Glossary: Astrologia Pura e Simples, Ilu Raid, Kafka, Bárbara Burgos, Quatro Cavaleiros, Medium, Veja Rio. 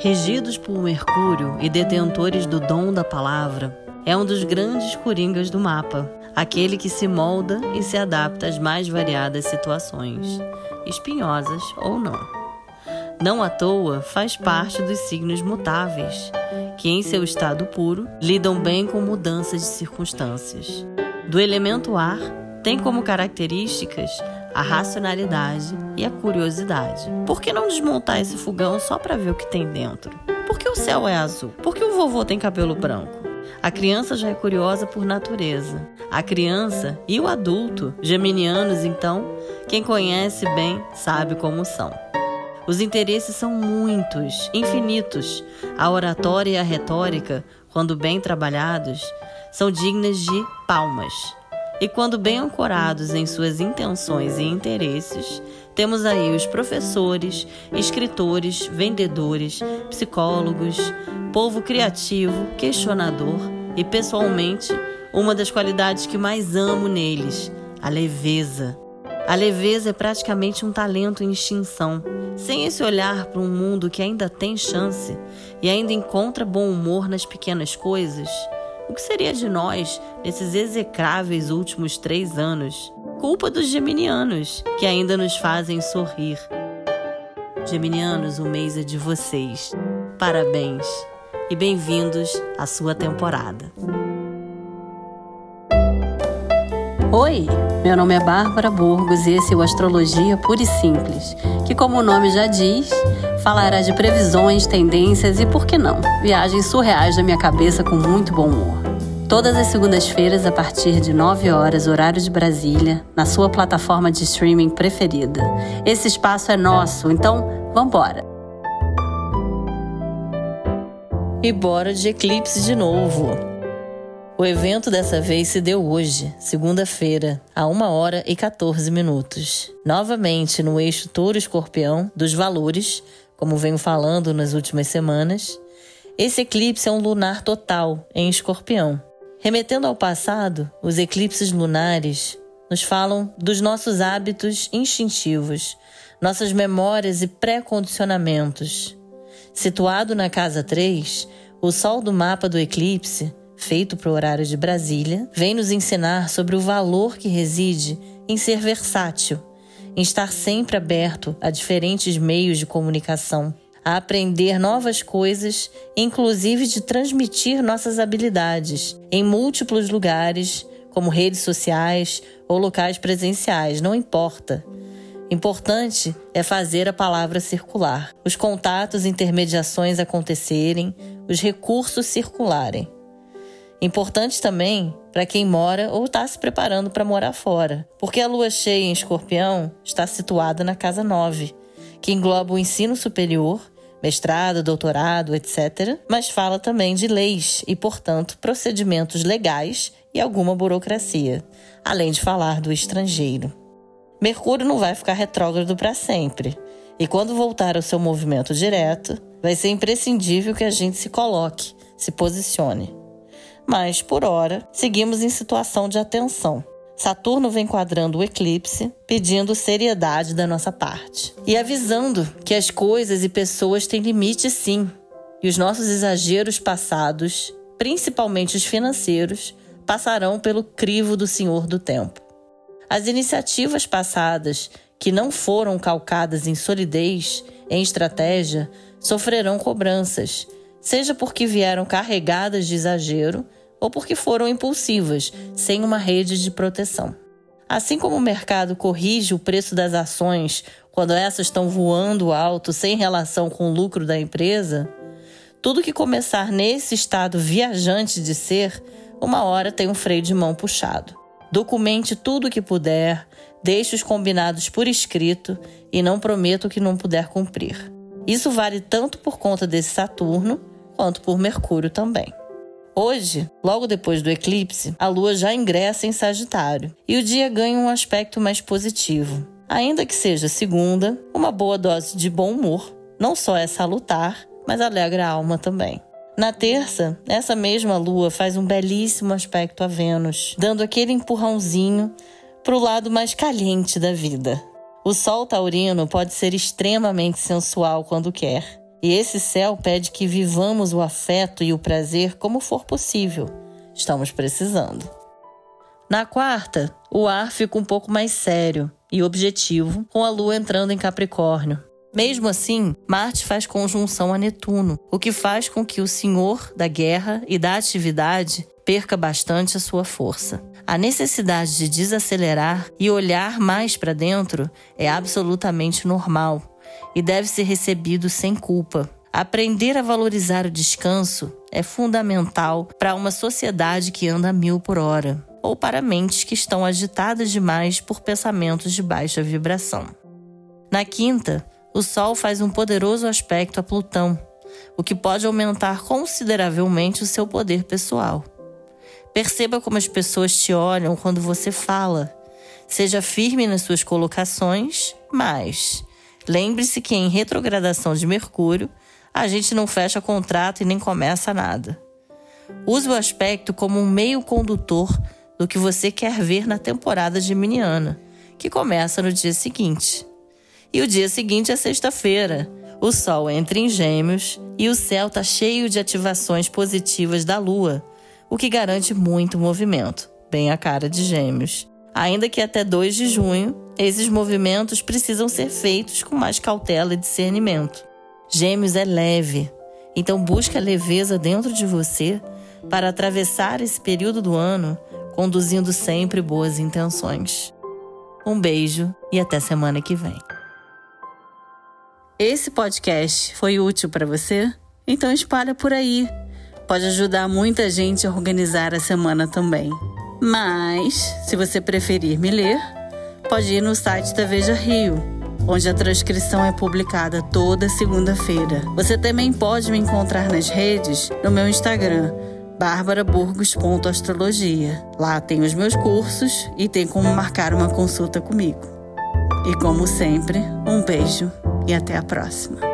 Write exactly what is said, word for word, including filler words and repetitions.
Regidos por Mercúrio e detentores do dom da palavra, é um dos grandes coringas do mapa, aquele que se molda e se adapta às mais variadas situações, espinhosas ou não. Não à toa faz parte dos signos mutáveis, que em seu estado puro lidam bem com mudanças de circunstâncias. Do elemento ar, tem como características a racionalidade e a curiosidade. Por que não desmontar esse fogão só para ver o que tem dentro? Por que o céu é azul? Por que o vovô tem cabelo branco? A criança já é curiosa por natureza. A criança e o adulto, geminianos então, quem conhece bem sabe como são. Os interesses são muitos, infinitos. A oratória e a retórica, quando bem trabalhados, são dignas de palmas. E quando bem ancorados em suas intenções e interesses, temos aí os professores, escritores, vendedores, psicólogos, povo criativo, questionador e, pessoalmente, uma das qualidades que mais amo neles, a leveza. A leveza é praticamente um talento em extinção. Sem esse olhar para um mundo que ainda tem chance e ainda encontra bom humor nas pequenas coisas, o que seria de nós nesses execráveis últimos três anos? Culpa dos geminianos, que ainda nos fazem sorrir. Geminianos, o mês é de vocês. Parabéns e bem-vindos à sua temporada. Oi, meu nome é Bárbara Burgos e esse é o Astrologia Pura e Simples, que, como o nome já diz, falará de previsões, tendências e, por que não, viagens surreais da minha cabeça com muito bom humor. Todas as segundas-feiras, a partir de nove horas, horário de Brasília, na sua plataforma de streaming preferida. Esse espaço é nosso, então vambora! E bora de eclipse de novo! O evento dessa vez se deu hoje, segunda-feira, a uma hora e quatorze minutos. Novamente no eixo touro-escorpião dos valores, como venho falando nas últimas semanas, esse eclipse é um lunar total em escorpião. Remetendo ao passado, os eclipses lunares nos falam dos nossos hábitos instintivos, nossas memórias e pré-condicionamentos. Situado na casa três, o sol do mapa do eclipse, feito para o horário de Brasília, vem nos ensinar sobre o valor que reside em ser versátil, em estar sempre aberto a diferentes meios de comunicação, a aprender novas coisas, inclusive de transmitir nossas habilidades em múltiplos lugares, como redes sociais ou locais presenciais, não importa. Importante é fazer a palavra circular, os contatos e intermediações acontecerem, os recursos circularem. Importante também para quem mora ou está se preparando para morar fora, porque a lua cheia em escorpião está situada na casa nove, que engloba o ensino superior, mestrado, doutorado, etcétera, mas fala também de leis e, portanto, procedimentos legais e alguma burocracia, além de falar do estrangeiro. Mercúrio não vai ficar retrógrado para sempre, e quando voltar ao seu movimento direto, vai ser imprescindível que a gente se coloque, se posicione. Mas, por hora, seguimos em situação de atenção. Saturno vem quadrando o eclipse, pedindo seriedade da nossa parte. E avisando que as coisas e pessoas têm limite sim. E os nossos exageros passados, principalmente os financeiros, passarão pelo crivo do Senhor do Tempo. As iniciativas passadas, que não foram calcadas em solidez, em estratégia, sofrerão cobranças, seja porque vieram carregadas de exagero, ou porque foram impulsivas, sem uma rede de proteção. Assim como o mercado corrige o preço das ações quando essas estão voando alto sem relação com o lucro da empresa, tudo que começar nesse estado viajante de ser, uma hora tem um freio de mão puxado. Documente tudo o que puder, deixe os combinados por escrito e não prometa o que não puder cumprir. Isso vale tanto por conta desse Saturno, quanto por Mercúrio também. Hoje, logo depois do eclipse, a Lua já ingressa em Sagitário e o dia ganha um aspecto mais positivo. Ainda que seja segunda, uma boa dose de bom humor não só é salutar, mas alegra a alma também. Na terça, essa mesma Lua faz um belíssimo aspecto a Vênus, dando aquele empurrãozinho para o lado mais caliente da vida. O Sol taurino pode ser extremamente sensual quando quer E esse céu pede que vivamos o afeto e o prazer como for possível. Estamos precisando. Na quarta, o ar fica um pouco mais sério e objetivo, com a Lua entrando em Capricórnio. Mesmo assim, Marte faz conjunção a Netuno, o que faz com que o senhor da guerra e da atividade perca bastante a sua força. A necessidade de desacelerar e olhar mais para dentro é absolutamente normal e deve ser recebido sem culpa. Aprender a valorizar o descanso é fundamental para uma sociedade que anda a mil por hora ou para mentes que estão agitadas demais por pensamentos de baixa vibração. Na quinta, o Sol faz um poderoso aspecto a Plutão, o que pode aumentar consideravelmente o seu poder pessoal. Perceba como as pessoas te olham quando você fala. Seja firme nas suas colocações, mas lembre-se que em retrogradação de Mercúrio, a gente não fecha contrato e nem começa nada. Use o aspecto como um meio condutor do que você quer ver na temporada geminiana, que começa no dia seguinte. E o dia seguinte é sexta-feira. O Sol entra em Gêmeos e o céu está cheio de ativações positivas da Lua, o que garante muito movimento, bem a cara de Gêmeos. Ainda que até dois de junho, esses movimentos precisam ser feitos com mais cautela e discernimento. Gêmeos é leve, então busque a leveza dentro de você para atravessar esse período do ano, conduzindo sempre boas intenções. Um beijo e até semana que vem. Esse podcast foi útil para você? Então espalha por aí. Pode ajudar muita gente a organizar a semana também. Mas, se você preferir me ler, pode ir no site da Veja Rio, onde a transcrição é publicada toda segunda-feira. Você também pode me encontrar nas redes no meu Instagram, bárbara burgos ponto astrologia. Lá tem os meus cursos e tem como marcar uma consulta comigo. E como sempre, um beijo e até a próxima.